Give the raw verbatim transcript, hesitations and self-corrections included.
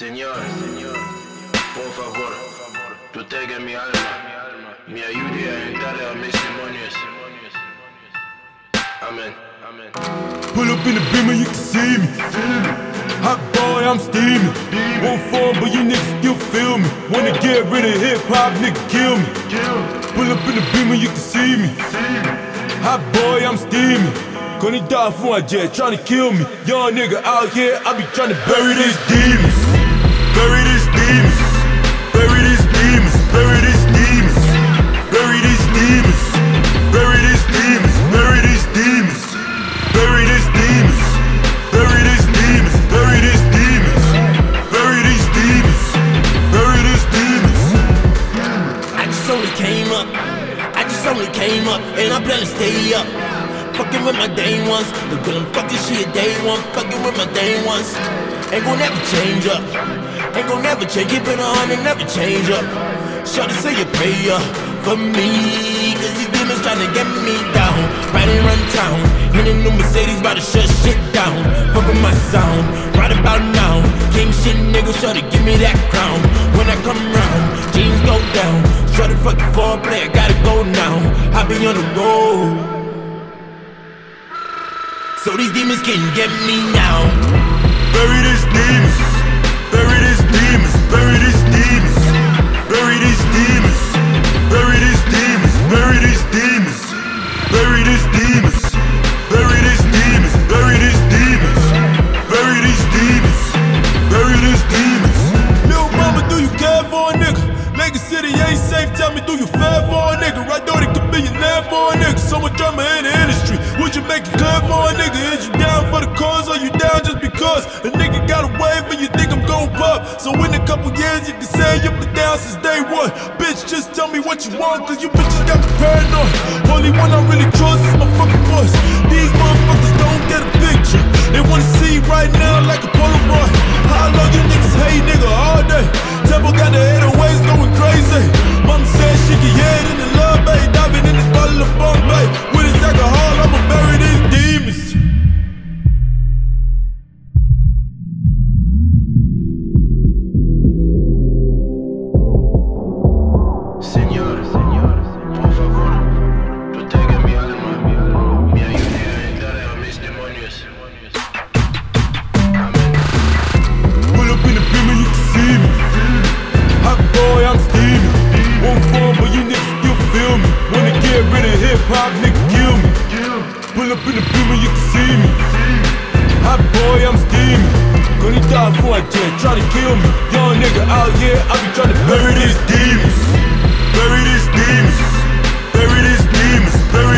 Señor, Señor, por favor, protege mi alma, me ayude a entrar a mis demonios. Amen. Amen. Pull up in the beamer, you can see me. Hot boy, I'm steamy. Won't fall, but you niggas still feel me. Wanna get rid of hip hop, nigga, kill me. Pull up in the beamer, you can see me. Hot boy, I'm steamy. Gonna die for a jet, tryna kill me. Young nigga out here, I be tryna bury these demons. Bury these demons. Bury these demons. Bury these demons. Bury these demons. Bury these demons. Bury these demons. Bury these demons. Bury these demons. Bury these demons. Bury these demons. Bury these demons. I just only came up. I just only came up, and I'm gonna stay up. Fucking with my day ones, the girl I'm fucking, she a day one. Fucking with my day ones, ain't gon' never change up, ain't gon' never change. Keep it on and never change up. Shorty say you pay up for me, 'cause these demons tryna get me down. Riding around town in a new Mercedes, bout to shut shit down. Fuck with my sound, right about now. King shit nigga, shorty give me that crown. When I come round, jeans go down. Shorty fucking foreplay, I gotta go now. I be on the road, so these demons can get me now. Bury these demons. Bury these demons. Bury these demons. Bury these demons. Bury these demons. Bury these demons. Bury these demons. Bury these demons. Bury these demons. Bury these demons. Bury these demons. Lil' mama, do you care for a nigga? Lake City ain't safe. Tell me, do you fair for a nigga? Right there, they could be a nap for a nigga. So much drama in the industry. Would you make it clear for a nigga? Is you down for the cause, or you down just because? A nigga got a wave and you think I'm gon' pop. So in a couple years you can say you've been down since day one. Bitch, just tell me what you want, 'cause you bitches got me paranoid. Only one I really trust is my fucking voice. These motherfuckers don't get a picture, they wanna see right now like a Polaroid. How long you niggas hate nigga all day? Temple got the eight oh eights going crazy. Mama said she can hear it in the love, babe. Diving in this bottle of Bombay with his alcohol, I'ma bury these demons. Señor, Señor, por favor, protege mi alma, me ayude a evitar a mis demonios. Amen. Pull up in the beamer, you can see me. Hot boy, I'm steaming. Won't fall, but you niggas still feel me. Wanna get rid of hip hop, nigga, kill me. Pull up in the beamer, you can see me. Hot boy, I'm steaming. Gonna die for a jet, tryna kill me. Young nigga out here, I be tryna bury these demons. Bury these demons. Bury these demons. Bury